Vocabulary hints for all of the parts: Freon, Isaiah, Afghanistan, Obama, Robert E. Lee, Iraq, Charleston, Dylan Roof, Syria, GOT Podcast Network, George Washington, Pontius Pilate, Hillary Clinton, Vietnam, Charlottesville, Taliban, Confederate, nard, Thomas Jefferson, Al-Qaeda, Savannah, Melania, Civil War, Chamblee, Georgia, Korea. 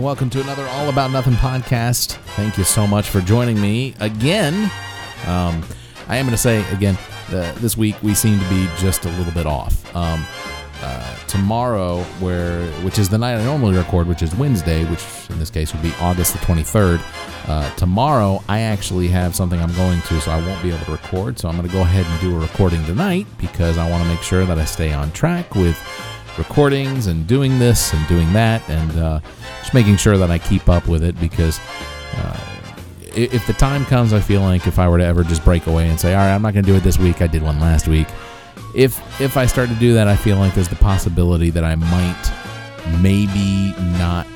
and welcome to another All About Nothing podcast. Thank you so much for joining me again. I am going to say again, this week we seem to be just a little bit off. Tomorrow, which is the night I normally record, which is Wednesday, which in this case would be August the 23rd. Tomorrow, I actually have something I'm going to, so I won't be able to record. So I'm going to go ahead and do a recording tonight because I want to make sure that I stay on track with recordings and doing this and doing that, and just making sure that I keep up with it, because if the time comes, I feel like if I were to ever just break away and say, all right, I'm not going to do it this week, I did one last week, if I start to do that, I feel like there's the possibility that I might maybe not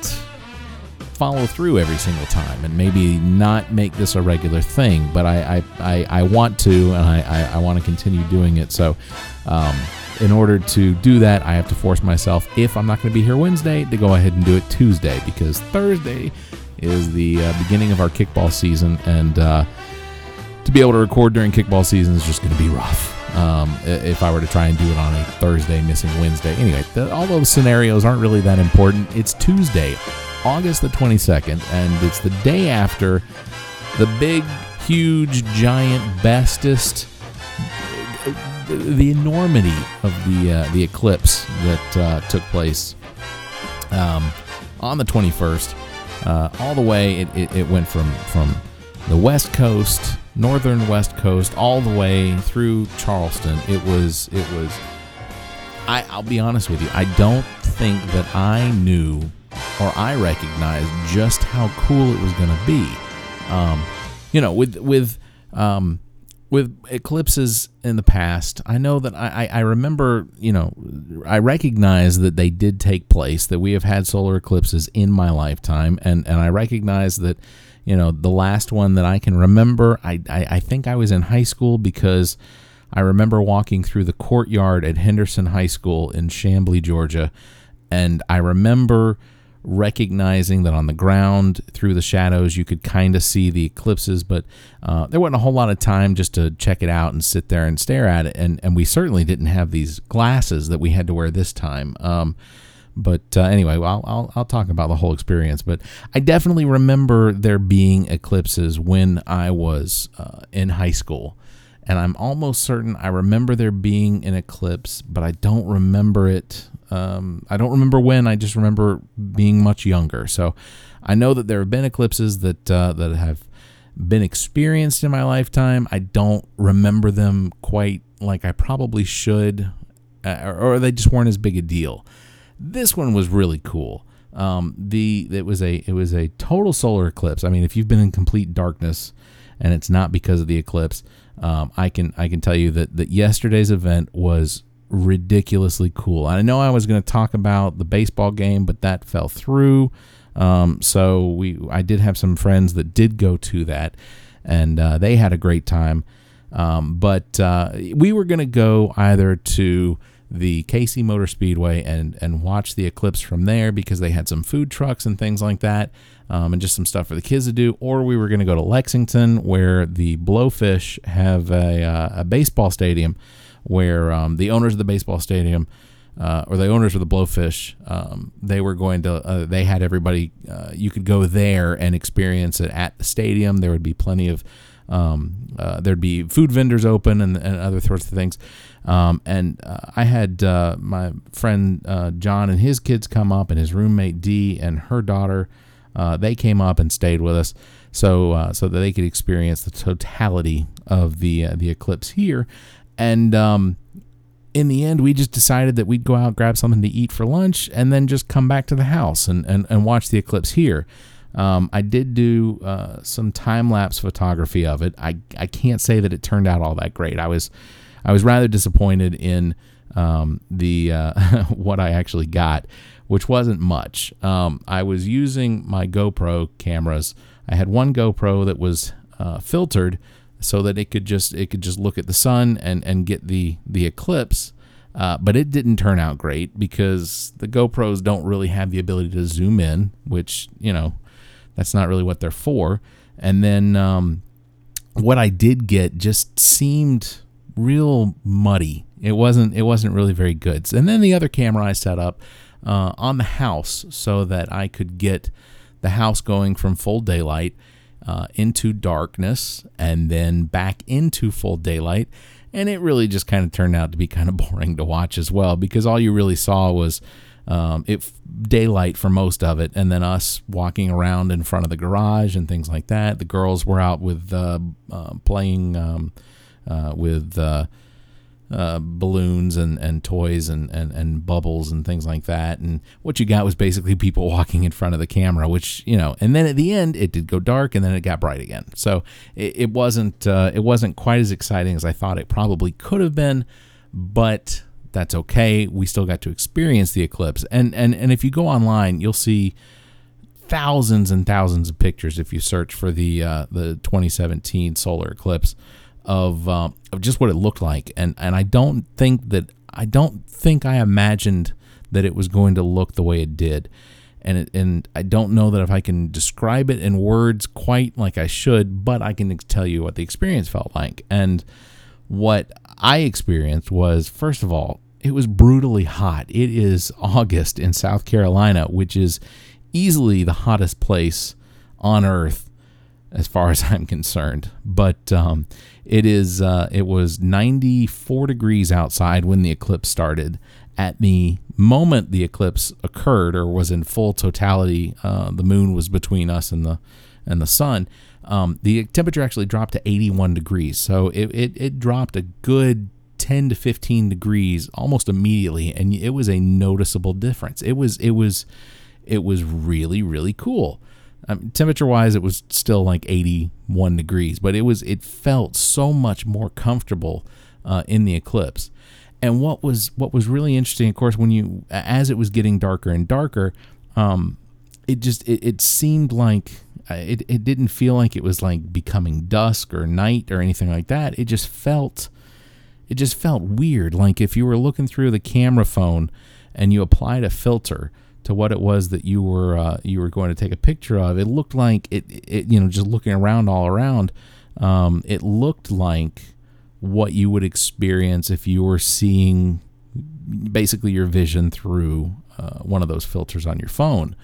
follow through every single time and maybe not make this a regular thing. But I want to, and I want to continue doing it. So in order to do that, I have to force myself, if I'm not going to be here Wednesday, to go ahead and do it Tuesday, because Thursday is the beginning of our kickball season, and to be able to record during kickball season is just going to be rough. If I were to try and do it on a Thursday, missing Wednesday. Anyway, all those scenarios aren't really that important. It's Tuesday, August the 22nd, and it's the day after the big, huge, giant, bestest, the enormity of the eclipse that took place on the 21st. All the way, it went from the West Coast, northern West Coast, all the way through Charleston. It was. I'll be honest with you, I don't think that I knew or I recognized just how cool it was going to be. With eclipses in the past, I know that I remember, I recognize that they did take place, that we have had solar eclipses in my lifetime, and I recognize that, the last one that I can remember, I think I was in high school, because I remember walking through the courtyard at Henderson High School in Chamblee, Georgia, and I remember recognizing that on the ground through the shadows you could kind of see the eclipses, but there wasn't a whole lot of time just to check it out and sit there and stare at it, and we certainly didn't have these glasses that we had to wear this time. Anyway, I'll talk about the whole experience, but I definitely remember there being eclipses when I was in high school, and I'm almost certain I remember there being an eclipse, but I don't remember it. I don't remember when. I just remember being much younger. So I know that there have been eclipses that have been experienced in my lifetime. I don't remember them quite like I probably should, or they just weren't as big a deal. This one was really cool. It was a total solar eclipse. I mean, if you've been in complete darkness and it's not because of the eclipse, I can tell you that yesterday's event was ridiculously cool. I know I was going to talk about the baseball game, but that fell through. So I did have some friends that did go to that, and they had a great time. But we were going to go either to the Casey Motor Speedway and watch the eclipse from there, because they had some food trucks and things like that, and just some stuff for the kids to do. Or we were going to go to Lexington, where the Blowfish have a baseball stadium, where the owners of the baseball stadium, or the owners of the Blowfish, they were going to, they had everybody, you could go there and experience it at the stadium. There would be plenty of, there'd be food vendors open and other sorts of things. I had my friend John and his kids come up, and his roommate Dee and her daughter, they came up and stayed with us, so that they could experience the totality of the eclipse here. And in the end, we just decided that we'd go out, grab something to eat for lunch, and then just come back to the house and watch the eclipse here. I did do some time-lapse photography of it. I can't say that it turned out all that great. I was rather disappointed in what I actually got, which wasn't much. I was using my GoPro cameras. I had one GoPro that was filtered so that it could just look at the sun and get the eclipse. But it didn't turn out great, because the GoPros don't really have the ability to zoom in, which, that's not really what they're for. And then what I did get just seemed real muddy. It wasn't really very good. And then the other camera I set up on the house so that I could get the house going from full daylight into darkness and then back into full daylight. And it really just kind of turned out to be kind of boring to watch as well, because all you really saw was daylight for most of it, and then us walking around in front of the garage and things like that. The girls were out with playing with balloons and toys and bubbles and things like that. And what you got was basically people walking in front of the camera, which, you know, and then at the end it did go dark and then it got bright again. So it wasn't quite as exciting as I thought it probably could have been, but that's okay. We still got to experience the eclipse. And if you go online, you'll see thousands and thousands of pictures if you search for the 2017 solar eclipse of just what it looked like, and I don't think I imagined that it was going to look the way it did, and I don't know that if I can describe it in words quite like I should, but I can tell you what the experience felt like. And what I experienced was, first of all, it was brutally hot. It is August in South Carolina, which is easily the hottest place on earth as far as I'm concerned, but it was 94 degrees outside when the eclipse started. At the moment the eclipse occurred, or was in full totality, the moon was between us and the sun. The temperature actually dropped to 81 degrees, so it dropped a good 10 to 15 degrees almost immediately, and it was a noticeable difference. It was really, really cool. Temperature-wise, it was still like 81 degrees, but it felt so much more comfortable in the eclipse. And what was really interesting, of course, as it was getting darker and darker, it seemed like it didn't feel like it was like becoming dusk or night or anything like that. It just felt weird, like if you were looking through the camera phone and you applied a filter to what it was that you were going to take a picture of. It looked like it you know, just looking around all around, it looked like what you would experience if you were seeing basically your vision through one of those filters on your phone.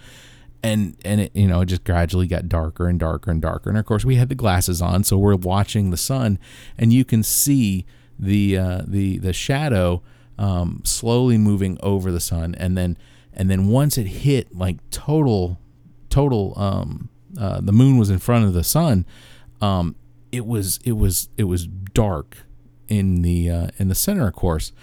And it, you know, it just gradually got darker and darker and darker. And of course we had the glasses on, so we're watching the sun, and you can see the shadow slowly moving over the sun, and then once it hit like total, the moon was in front of the sun. It was dark in the center, of course,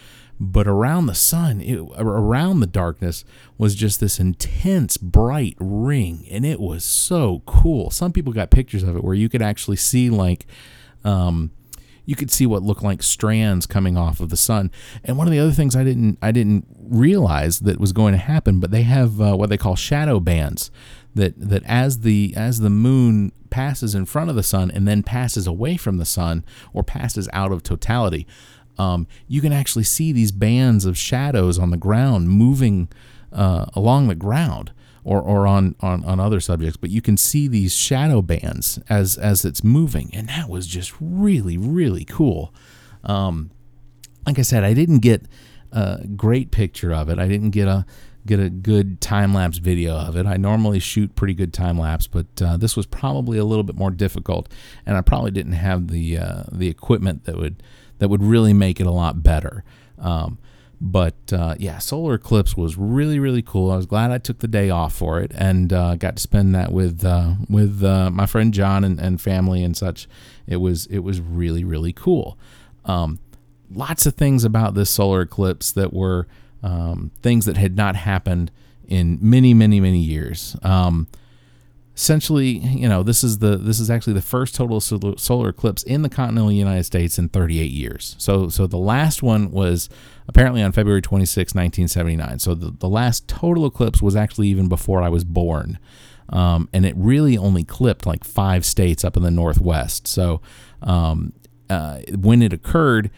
but around the sun, around the darkness was just this intense bright ring, and it was so cool. Some people got pictures of it where you could actually see like, you could see what looked like strands coming off of the sun. And one of the other things I didn't realize that was going to happen, but they have what they call shadow bands that as the moon passes in front of the sun and then passes away from the sun or passes out of totality, you can actually see these bands of shadows on the ground moving along the ground or on other subjects, but you can see these shadow bands as it's moving, and that was just really, really cool. Like I said, I didn't get a great picture of it. I didn't get a good time-lapse video of it. I normally shoot pretty good time-lapse, but this was probably a little bit more difficult, and I probably didn't have the equipment that would really make it a lot better. But solar eclipse was really, really cool. I was glad I took the day off for it, and got to spend that with my friend John and family and such. It was really, really cool. Lots of things about this solar eclipse that were things that had not happened in many, many, many years. Essentially, you know, this is actually the first total solar eclipse in the continental United States in 38 years. So the last one was apparently on February 26, 1979. So the last total eclipse was actually even before I was born. And it really only clipped like 5 states up in the Northwest. So when it occurred,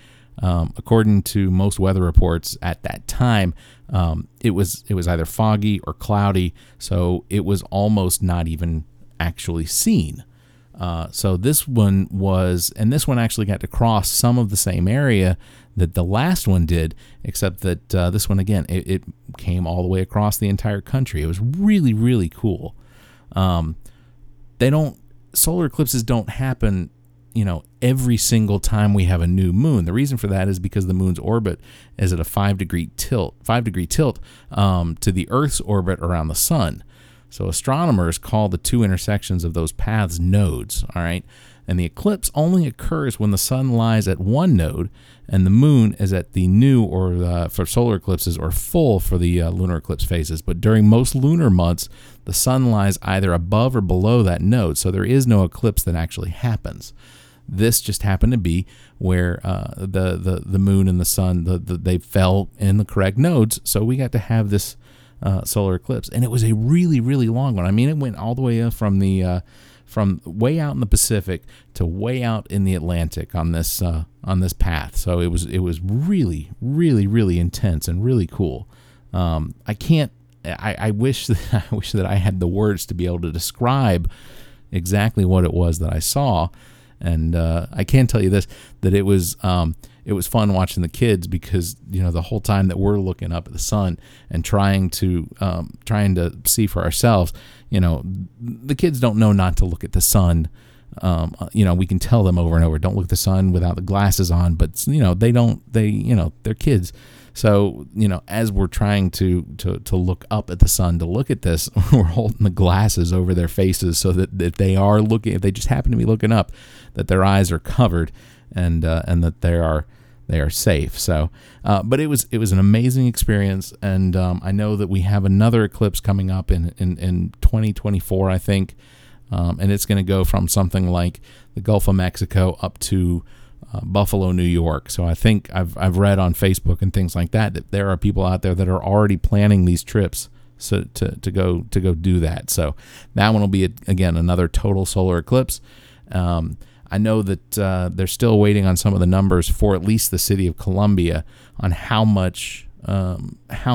according to most weather reports at that time, it was either foggy or cloudy, so it was almost not even actually seen. So this one was, and this one actually got to cross some of the same area that the last one did, except that this one, again, it came all the way across the entire country. It was really, really cool. Solar eclipses don't happen, you know, every single time we have a new moon. The reason for that is because the moon's orbit is at a 5-degree tilt to the Earth's orbit around the sun. So astronomers call the two intersections of those paths nodes, all right? And the eclipse only occurs when the sun lies at one node and the moon is at the new, or for solar eclipses, or full for the lunar eclipse phases. But during most lunar months, the sun lies either above or below that node, so there is no eclipse that actually happens. This just happened to be where the moon and the sun, they fell in the correct nodes, so we got to have this solar eclipse. And it was a really, really long one. I mean, it went all the way from way out in the Pacific to way out in the Atlantic on this path. So it was really, really, really intense and really cool. I wish that I had the words to be able to describe exactly what it was that I saw. And I can tell you this, that it was fun watching the kids, because, you know, the whole time that we're looking up at the sun and trying to see for ourselves, you know, the kids don't know not to look at the sun. You know, we can tell them over and over, don't look at the sun without the glasses on, but, you know, they're kids. So, you know, as we're trying to look up at the sun, to look at this, we're holding the glasses over their faces so that if they just happen to be looking up, that their eyes are covered, and that they are safe. So, but it was an amazing experience, and I know that we have another eclipse coming up in 2024, I think, and it's going to go from something like the Gulf of Mexico up to Buffalo, New York. So I think I've read on Facebook and things like that there are people out there that are already planning these trips, so to go do that. So that one will be again another total solar eclipse. I know that they're still waiting on some of the numbers for at least the city of Columbia on how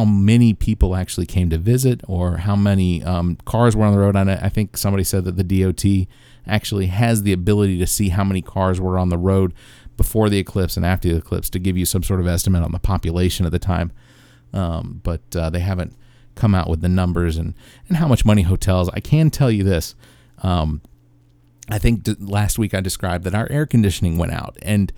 many people actually came to visit, or how many cars were on the road. I think somebody said that the DOT actually has the ability to see how many cars were on the road before the eclipse and after the eclipse to give you some sort of estimate on the population at the time. But they haven't come out with the numbers and how much money hotels. I can tell you this. I think last week I described that our air conditioning went out, and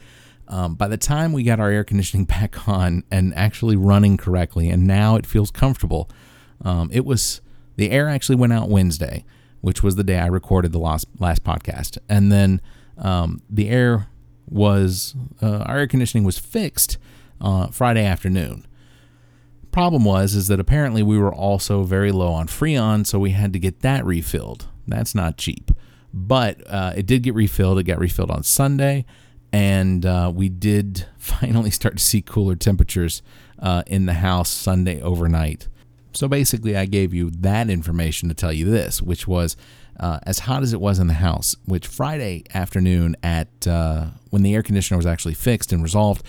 by the time we got our air conditioning back on and actually running correctly, and now it feels comfortable, the air actually went out Wednesday, which was the day I recorded the last podcast. And then the air was, our air conditioning was fixed Friday afternoon. Problem is that apparently we were also very low on Freon, so we had to get that refilled. That's not cheap. But it did get refilled. It got refilled on Sunday, and we did finally start to see cooler temperatures in the house Sunday overnight. So basically, I gave you that information to tell you this, which was as hot as it was in the house, which Friday afternoon when the air conditioner was actually fixed and resolved,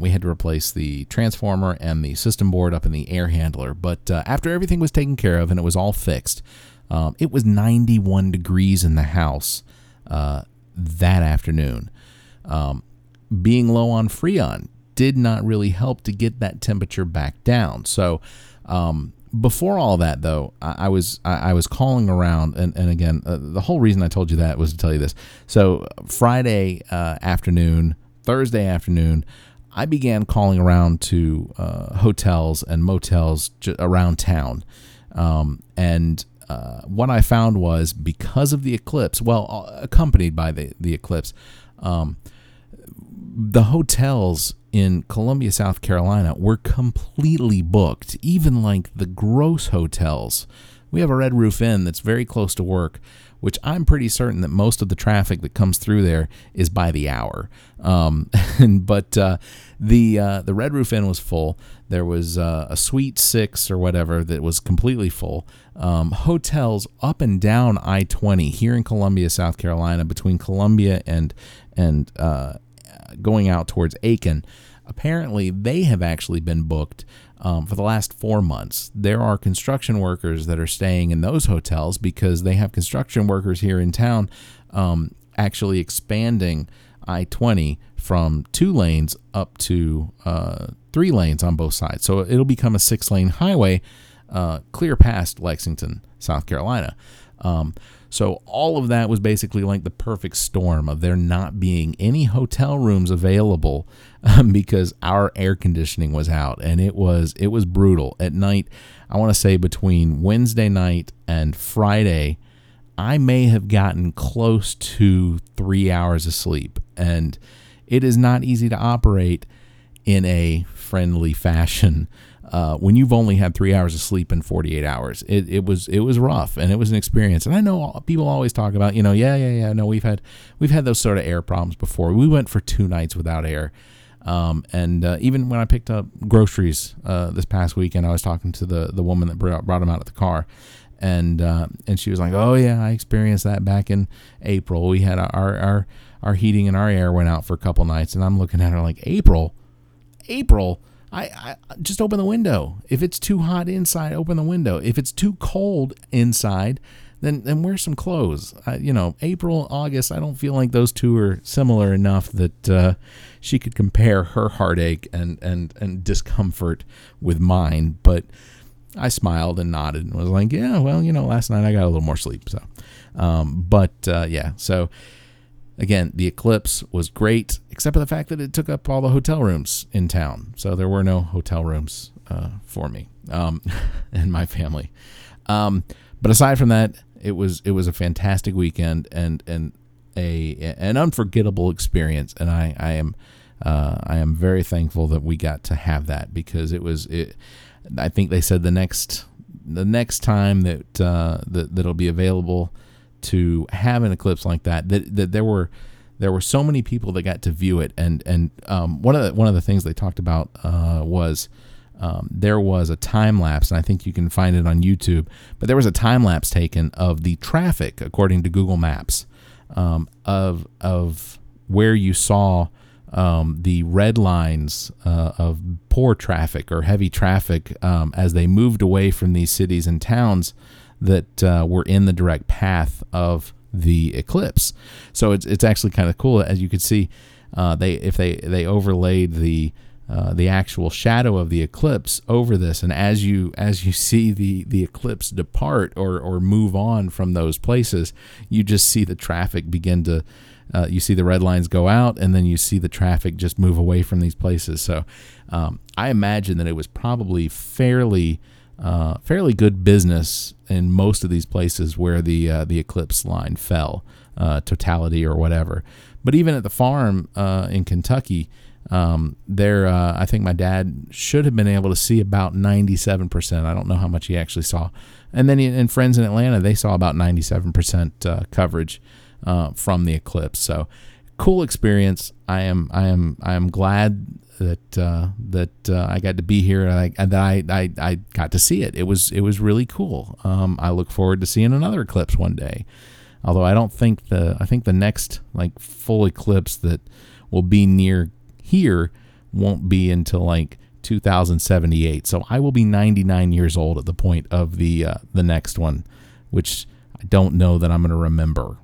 we had to replace the transformer and the system board up in the air handler. But after everything was taken care of and it was all fixed, it was 91 degrees in the house that afternoon. Being low on Freon did not really help to get that temperature back down. So before all that, though, I was calling around, and again, the whole reason I told you that was to tell you this. So Friday afternoon, Thursday afternoon, I began calling around to hotels and motels around town, and what I found was, because of the eclipse, accompanied by the eclipse, the hotels in Columbia, South Carolina were completely booked, even like the gross hotels. We have a Red Roof Inn that's very close to work, which I'm pretty certain that most of the traffic that comes through there is by the hour. The Red Roof Inn was full. There was a Suite 6 or whatever that was completely full. Hotels up and down I-20 here in Columbia, South Carolina, between Columbia and going out towards Aiken, apparently they have actually been booked for the last 4 months. There are construction workers that are staying in those hotels because they have construction workers here in town actually expanding I-20 from 2 lanes up to 3 lanes on both sides. So it'll become a 6-lane highway clear past Lexington, South Carolina. So all of that was basically like the perfect storm of there not being any hotel rooms available because our air conditioning was out, and it was brutal. At night, I want to say between Wednesday night and Friday, I may have gotten close to 3 hours of sleep, and it is not easy to operate in a friendly fashion when you've only had 3 hours of sleep in 48 hours. It was rough, and it was an experience. And I know people always talk about, you know, no, we've had those sort of air problems before. We went for 2 nights without air. And even when I picked up groceries this past weekend, I was talking to the woman that brought them out of the car. And she was like, oh, yeah, I experienced that back in April. We had our heating and our air went out for a couple nights. And I'm looking at her like, April, I just open the window. If it's too hot inside, open the window. If it's too cold inside, then wear some clothes. April, August, I don't feel like those two are similar enough that she could compare her heartache and discomfort with mine. But I smiled and nodded and was like, yeah, well, last night I got a little more sleep. So, so again, the eclipse was great, except for the fact that it took up all the hotel rooms in town. So there were no hotel rooms for me and my family. But aside from that, it was a fantastic weekend and an unforgettable experience. And I am very thankful that we got to have that, because it was. I think they said the next time that that'll be available to have an eclipse like that there were so many people that got to view it, and one of the things they talked about was there was a time lapse, and I think you can find it on YouTube. But there was a time lapse taken of the traffic, according to Google Maps, of where you saw the red lines of poor traffic or heavy traffic as they moved away from these cities and towns that were in the direct path of the eclipse. So it's actually kind of cool. As you could see, they overlaid the actual shadow of the eclipse over this, and as you see the eclipse depart or move on from those places, you just see the traffic begin to. You see the red lines go out, and then you see the traffic just move away from these places. So I imagine that it was probably fairly good business in most of these places where the eclipse line fell, totality or whatever. But even at the farm in Kentucky, I think my dad should have been able to see about 97%. I don't know how much he actually saw. And then and friends in Atlanta, they saw about 97% coverage from the eclipse. So cool experience. I am glad that I got to be here and I got to see it. It was really cool. I look forward to seeing another eclipse one day. Although I don't think I think the next like full eclipse that will be near here won't be until like 2078. So I will be 99 years old at the point of the next one, which I don't know that I'm going to remember.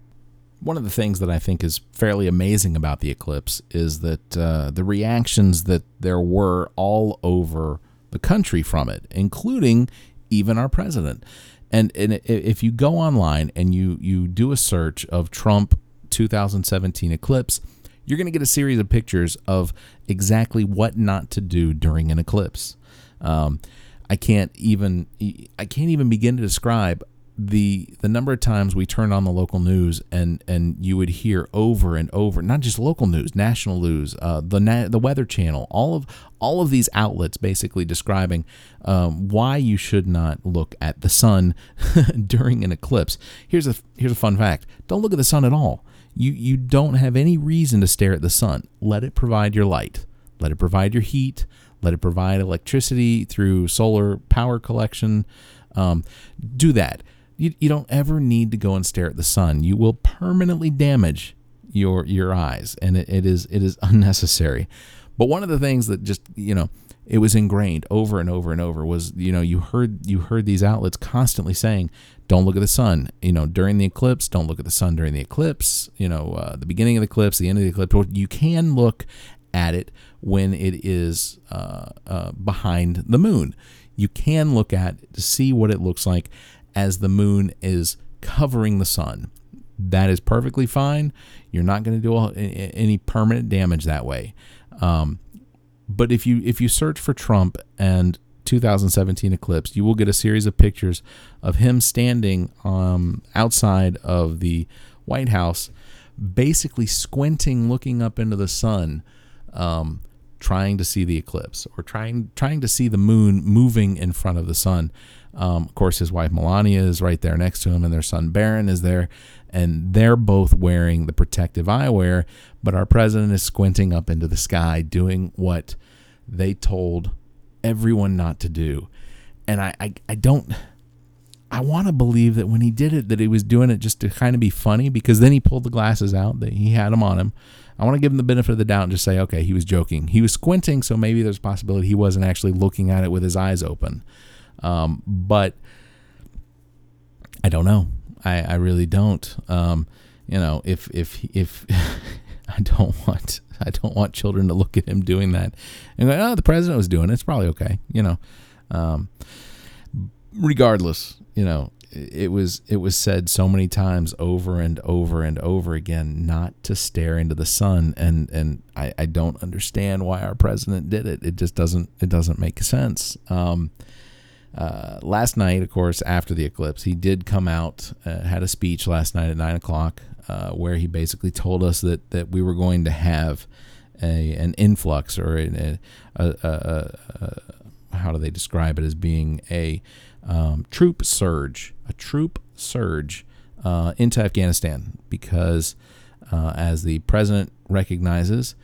One of the things that I think is fairly amazing about the eclipse is that the reactions that there were all over the country from it, including even our president. And if you go online and you do a search of Trump 2017 eclipse, you're going to get a series of pictures of exactly what not to do during an eclipse. I can't even begin to describe the number of times we turned on the local news and you would hear over and over, not just local news, national news, the Weather Channel, all of these outlets basically describing why you should not look at the sun during an eclipse. Here's a fun fact. Don't look at the sun at all. You don't have any reason to stare at the sun. Let it provide your light. Let it provide your heat. Let it provide electricity through solar power collection. Do that. You don't ever need to go and stare at the sun. You will permanently damage your eyes, and it is unnecessary. But one of the things that just, it was ingrained over and over and over was, you heard these outlets constantly saying, don't look at the sun, during the eclipse, don't look at the sun during the eclipse, the beginning of the eclipse, the end of the eclipse. You can look at it when it is behind the moon. You can look at to see what it looks like as the moon is covering the sun. That is perfectly fine. You're not going to do any permanent damage that way. But if you search for Trump and 2017 eclipse, you will get a series of pictures of him standing outside of the White House, basically squinting, looking up into the sun, trying to see the eclipse, or trying to see the moon moving in front of the sun. Of course, his wife Melania is right there next to him, and their son Baron is there, and they're both wearing the protective eyewear, but our president is squinting up into the sky, doing what they told everyone not to do. And I want to believe that when he did it, that he was doing it just to kind of be funny, because then he pulled the glasses out, that he had them on him. I want to give him the benefit of the doubt and just say, okay, he was joking. He was squinting, so maybe there's a possibility he wasn't actually looking at it with his eyes open. But I don't know. I really don't. If I don't want children to look at him doing that and go, oh, the president was doing it, it's probably okay. Regardless, it was said so many times over and over and over again not to stare into the sun, and I don't understand why our president did it. It just doesn't make sense. Last night, of course, after the eclipse, he did come out, had a speech last night at 9:00, where he basically told us that we were going to have an influx, or how do they describe it, as being a troop surge into Afghanistan, because as the president recognizes,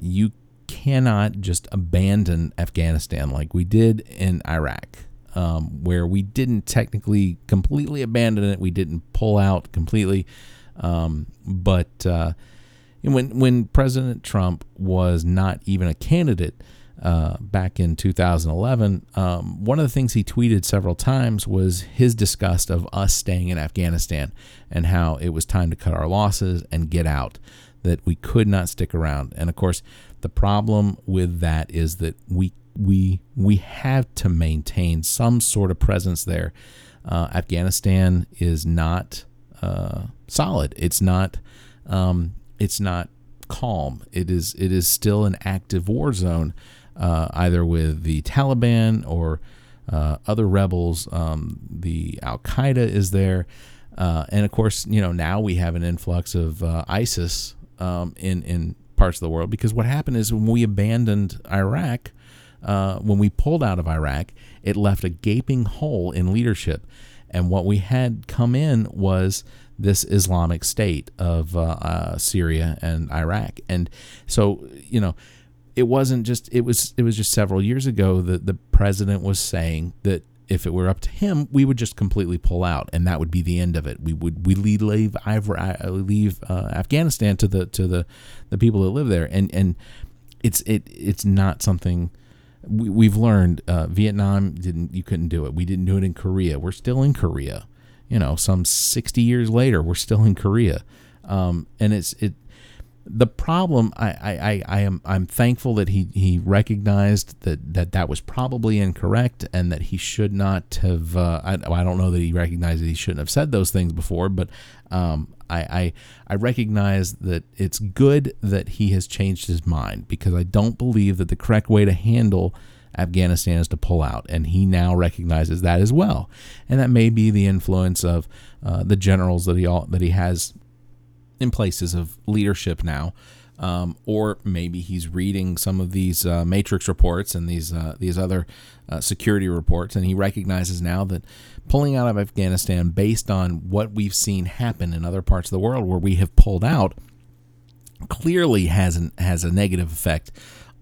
you cannot just abandon Afghanistan like we did in Iraq. Where we didn't technically completely abandon it. We didn't pull out completely. When President Trump was not even a candidate back in 2011, one of the things he tweeted several times was his disgust of us staying in Afghanistan and how it was time to cut our losses and get out, that we could not stick around. And, of course, the problem with that is that we have to maintain some sort of presence there. Afghanistan is not solid. It's not calm. It is still an active war zone, either with the Taliban or other rebels. The Al-Qaeda is there, and of course, now we have an influx of ISIS in parts of the world, because what happened is when we abandoned Iraq. When we pulled out of Iraq, it left a gaping hole in leadership. And what we had come in was this Islamic State of Syria and Iraq. And so, it wasn't just, it was just several years ago that the president was saying that if it were up to him, we would just completely pull out, and that would be the end of it. We leave Afghanistan to the people that live there. And it's not something. We've learned Vietnam couldn't do it. We didn't do it in Korea. We're still in Korea, some 60 years later, we're still in Korea. And the problem, I'm thankful that he recognized that was probably incorrect, and that he should not have, I don't know that he recognized that he shouldn't have said those things before, but I recognize that it's good that he has changed his mind, because I don't believe that the correct way to handle Afghanistan is to pull out, and he now recognizes that as well. And that may be the influence of the generals that he has in places of leadership now, or maybe he's reading some of these matrix reports and these other security reports, and he recognizes now that pulling out of Afghanistan, based on what we've seen happen in other parts of the world where we have pulled out, clearly has a negative effect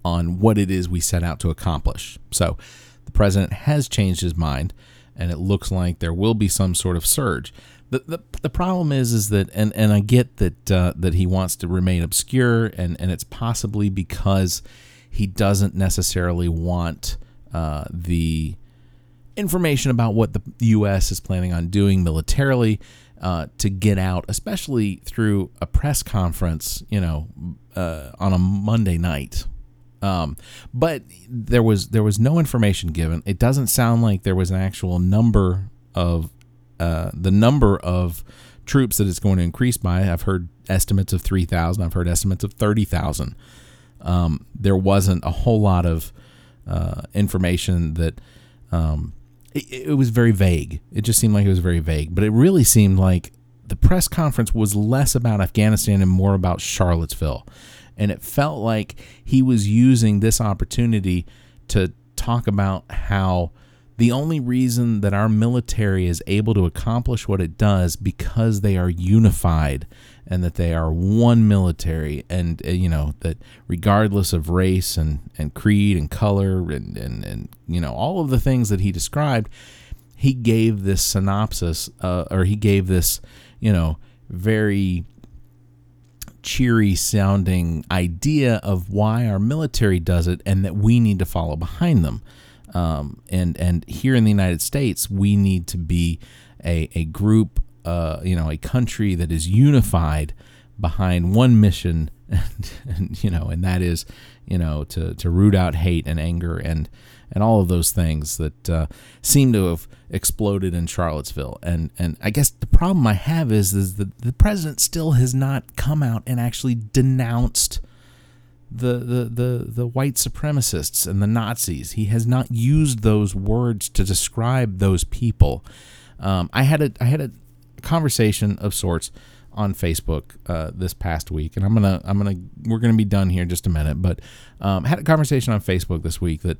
on what it is we set out to accomplish. So the president has changed his mind, and it looks like there will be some sort of surge. The problem is that, and I get that he wants to remain obscure, and it's possibly because he doesn't necessarily want the information about what the U.S. is planning on doing militarily to get out, especially through a press conference, on a Monday night. But there was no information given. It doesn't sound like there was an actual number of the number of troops that it's going to increase by. I've heard estimates of 3,000. I've heard estimates of 30,000. There wasn't a whole lot of information that it was very vague. It just seemed like it was very vague. But it really seemed like the press conference was less about Afghanistan and more about Charlottesville. And it felt like he was using this opportunity to talk about how the only reason that our military is able to accomplish what it does because they are unified and that they are one military, and, you know, that regardless of race and creed and color and, you know, all of the things that he described, he gave this synopsis or he gave this, you know, very cheery sounding idea of why our military does it and that we need to follow behind them. And here in the United States, we need to be a group, you know, a country that is unified behind one mission, and you know, and that is, you know, to root out hate and anger and all of those things that seem to have exploded in Charlottesville. And I guess the problem I have is that the president still has not come out and actually denounced the white supremacists and the Nazis. He has not used those words to describe those people. I had a conversation of sorts on Facebook this past week, and we're gonna be done here in just a minute. But had a conversation on Facebook this week that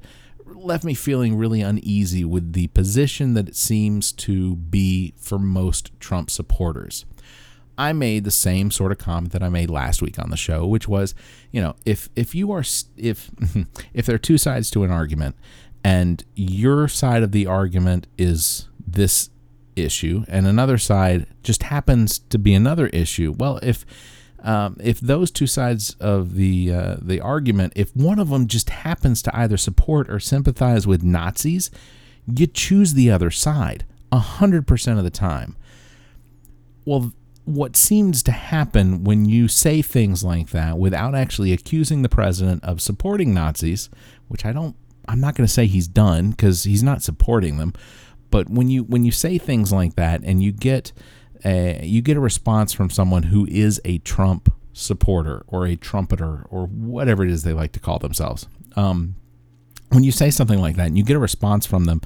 left me feeling really uneasy with the position that it seems to be for most Trump supporters. I made the same sort of comment that I made last week on the show, which was, you know, if there are two sides to an argument, and your side of the argument is this issue, and another side just happens to be another issue, well, if those two sides of the argument, if one of them just happens to either support or sympathize with Nazis, you choose the other side 100% of the time. Well, what seems to happen when you say things like that without actually accusing the president of supporting Nazis, which I'm not going to say he's done because he's not supporting them. But when you say things like that and you get a response from someone who is a Trump supporter or a trumpeter or whatever it is they like to call themselves, when you say something like that and you get a response from them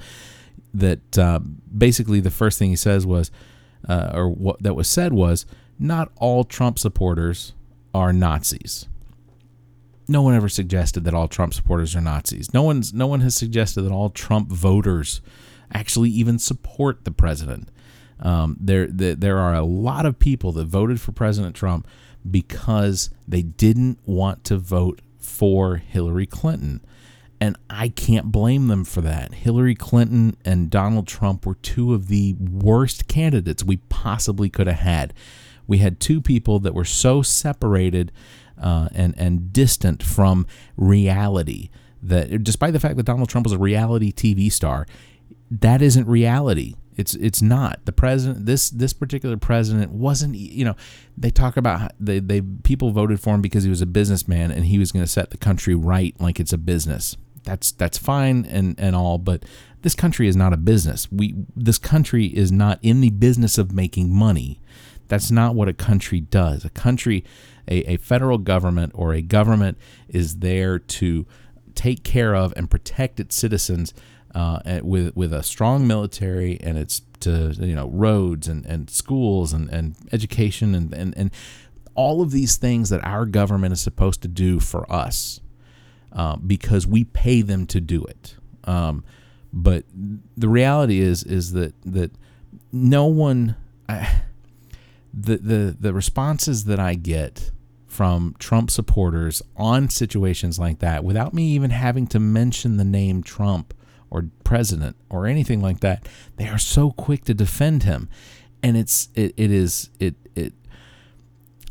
that basically the first thing he says was, or what that was said was, not all Trump supporters are Nazis. No one ever suggested that all Trump supporters are Nazis. No one has suggested that all Trump voters actually even support the president. There are a lot of people that voted for President Trump because they didn't want to vote for Hillary Clinton. And I can't blame them for that. Hillary Clinton and Donald Trump were two of the worst candidates we possibly could have had. We had two people that were so separated and distant from reality that, despite the fact that Donald Trump was a reality TV star, that isn't reality. It's not. The president, this particular president wasn't, you know, they talk about people voted for him because he was a businessman and he was going to set the country right like it's a business. That's fine and all, but this country is not a business. This country is not in the business of making money. That's not what a country does. A country, a federal government or a government is there to take care of and protect its citizens with a strong military, and it's to, you know, roads and schools and education and all of these things that our government is supposed to do for us because we pay them to do it. But the reality is that no one, the responses that I get from Trump supporters on situations like that, without me even having to mention the name Trump or president or anything like that, they are so quick to defend him. And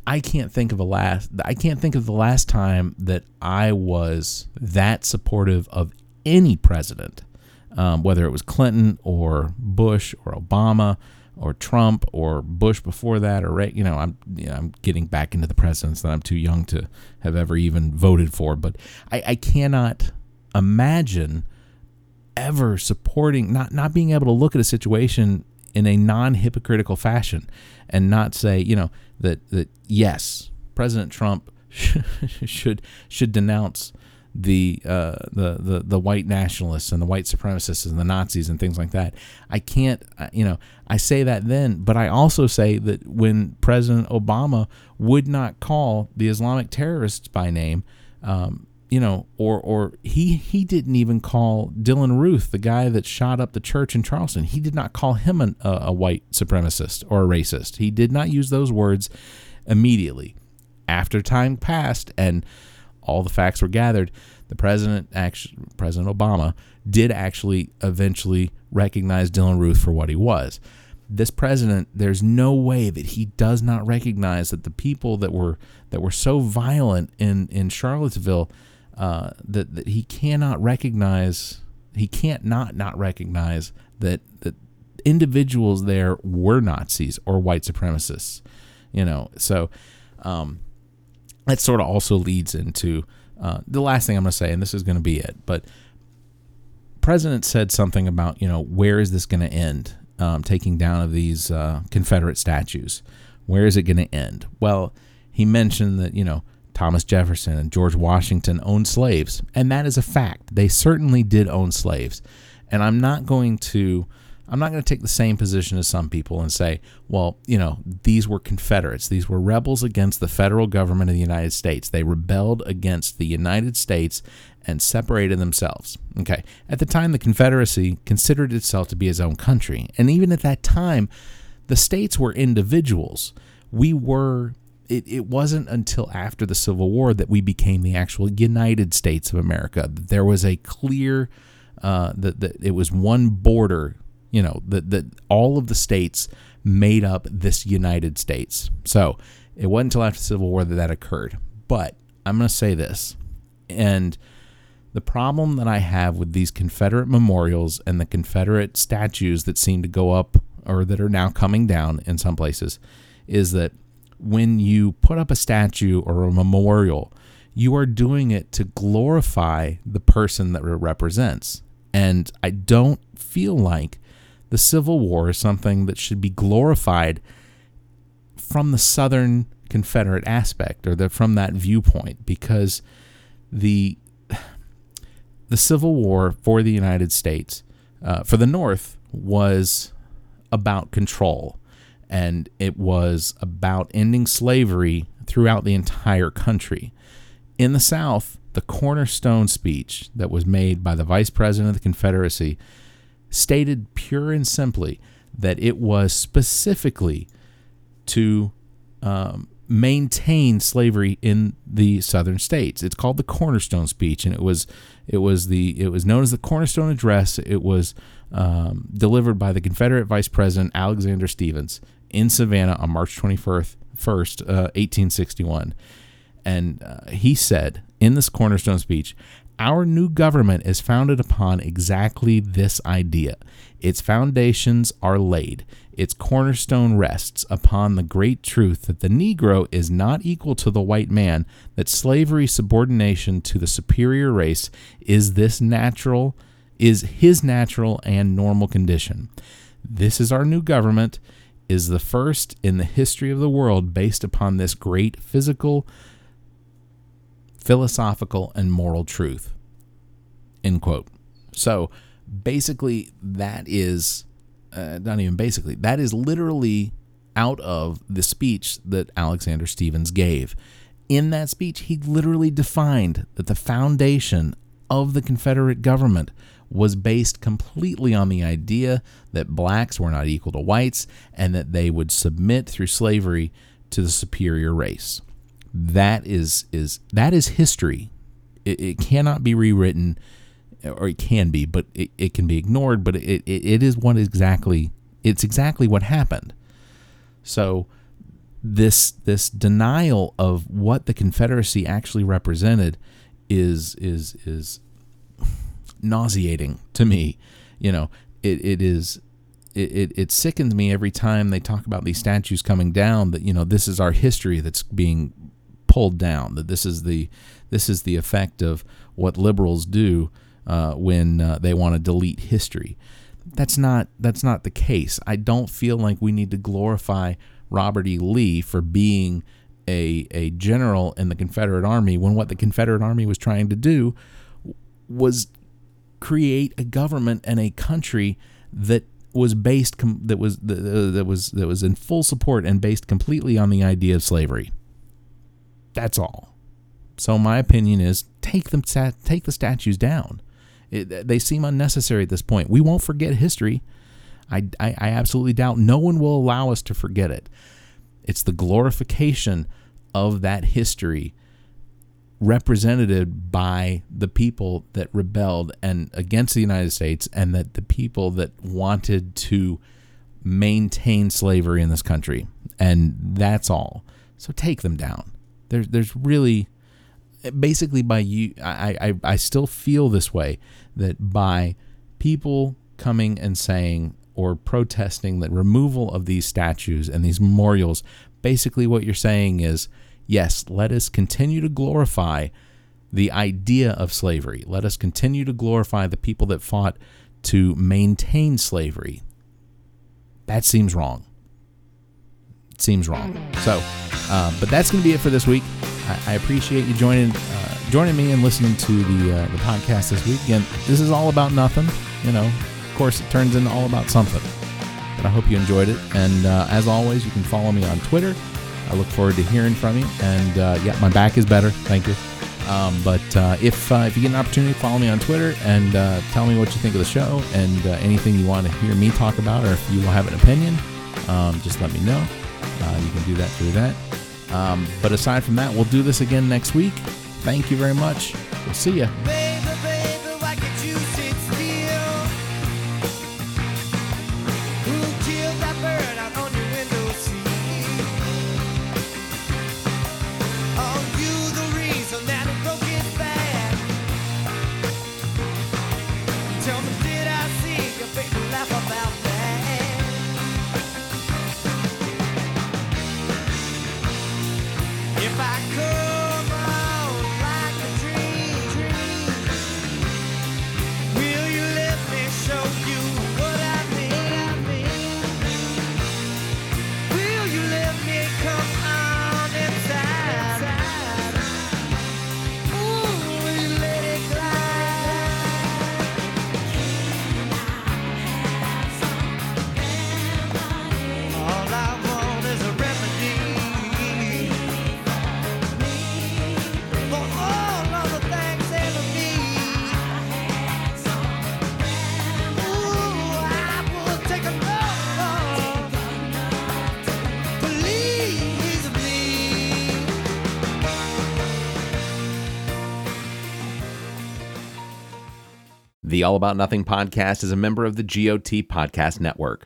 I can't think of the last time that I was that supportive of any president, whether it was Clinton or Bush or Obama or Trump or Bush before that, or, you know, I'm getting back into the presidents that I'm too young to have ever even voted for, but I cannot imagine ever supporting, not being able to look at a situation in a non-hypocritical fashion and not say, you know, that yes, President Trump should denounce the white nationalists and the white supremacists and the Nazis and things like that. I can't, you know, I say that then, but I also say that when President Obama would not call the Islamic terrorists by name, you know, or he didn't even call Dylan Roof, the guy that shot up the church in Charleston, he did not call him a white supremacist or a racist. He did not use those words immediately. After time passed and all the facts were gathered, the President Obama did actually eventually recognize Dylan Roof for what he was. This president, there's no way that he does not recognize that the people that were so violent in Charlottesville, that he cannot recognize, he can't not recognize that individuals there were Nazis or white supremacists, you know. So that sort of also leads into the last thing I'm going to say, and this is going to be it. But President said something about, you know, where is this going to end? Taking down of these Confederate statues, where is it going to end? Well, he mentioned that, you know, Thomas Jefferson and George Washington owned slaves, and that is a fact. They certainly did own slaves, and I'm not going to take the same position as some people and say, well, you know, these were Confederates. These were rebels against the federal government of the United States. They rebelled against the United States and separated themselves. Okay. At the time, the Confederacy considered itself to be its own country. And even at that time, the states were individuals. It wasn't until after the Civil War that we became the actual United States of America. There was a clear, that it was one border. You know, that all of the states made up this United States. So it wasn't until after the Civil War that occurred. But I'm going to say this. And the problem that I have with these Confederate memorials and the Confederate statues that seem to go up or that are now coming down in some places is that when you put up a statue or a memorial, you are doing it to glorify the person that it represents. And I don't feel like the Civil War is something that should be glorified from the Southern Confederate aspect or from that viewpoint, because the Civil War for the United States, for the North, was about control, and it was about ending slavery throughout the entire country. In the South, the cornerstone speech that was made by the Vice President of the Confederacy stated pure and simply that it was specifically to maintain slavery in the Southern states. It's called the Cornerstone Speech, and it was known as the Cornerstone Address. It was delivered by the Confederate Vice President Alexander Stevens in Savannah on March 21st, 1861, and he said in this Cornerstone Speech, "Our new government is founded upon exactly this idea. Its foundations are laid. Its cornerstone rests upon the great truth that the Negro is not equal to the white man, that slavery, subordination to the superior race is his natural and normal condition. This is our new government, is the first in the history of the world based upon this great physical, philosophical, and moral truth." End quote. So basically that is, not even basically, that is literally out of the speech that Alexander Stevens gave. In that speech, he literally defined that the foundation of the Confederate government was based completely on the idea that blacks were not equal to whites and that they would submit through slavery to the superior race. That is history. It cannot be rewritten, or it can be, but it can be ignored. But it is what exactly, it's exactly what happened. So this denial of what the Confederacy actually represented is nauseating to me. You know, it sickens me every time they talk about these statues coming down. That, you know, this is our history that's being pulled down, that this is the effect of what liberals do when they want to delete history. That's not the case. I don't feel like we need to glorify Robert E. Lee for being a general in the Confederate Army when what the Confederate Army was trying to do was create a government and a country that was based that was in full support and based completely on the idea of slavery. That's all. So my opinion is take the statues down. They seem unnecessary at this point. We won't forget history. I absolutely doubt no one will allow us to forget it. It's the glorification of that history represented by the people that rebelled and against the United States, and that the people that wanted to maintain slavery in this country. And that's all. So take them down. There's really... Basically, by you, I still feel this way, that by people coming and saying or protesting that removal of these statues and these memorials, basically what you're saying is, yes, let us continue to glorify the idea of slavery. Let us continue to glorify the people that fought to maintain slavery. That seems wrong. It seems wrong. So, but that's going to be it for this week. I appreciate you joining me and listening to the podcast this week. Again, this is all about nothing. You know, of course, it turns into all about something. But I hope you enjoyed it. And as always, you can follow me on Twitter. I look forward to hearing from you. And yeah, my back is better. Thank you. If you get an opportunity, follow me on Twitter and tell me what you think of the show and anything you want to hear me talk about, or if you have an opinion, just let me know. You can do that through that. But aside from that, we'll do this again next week. Thank you very much. We'll see ya. The All About Nothing podcast is a member of the GOT Podcast Network.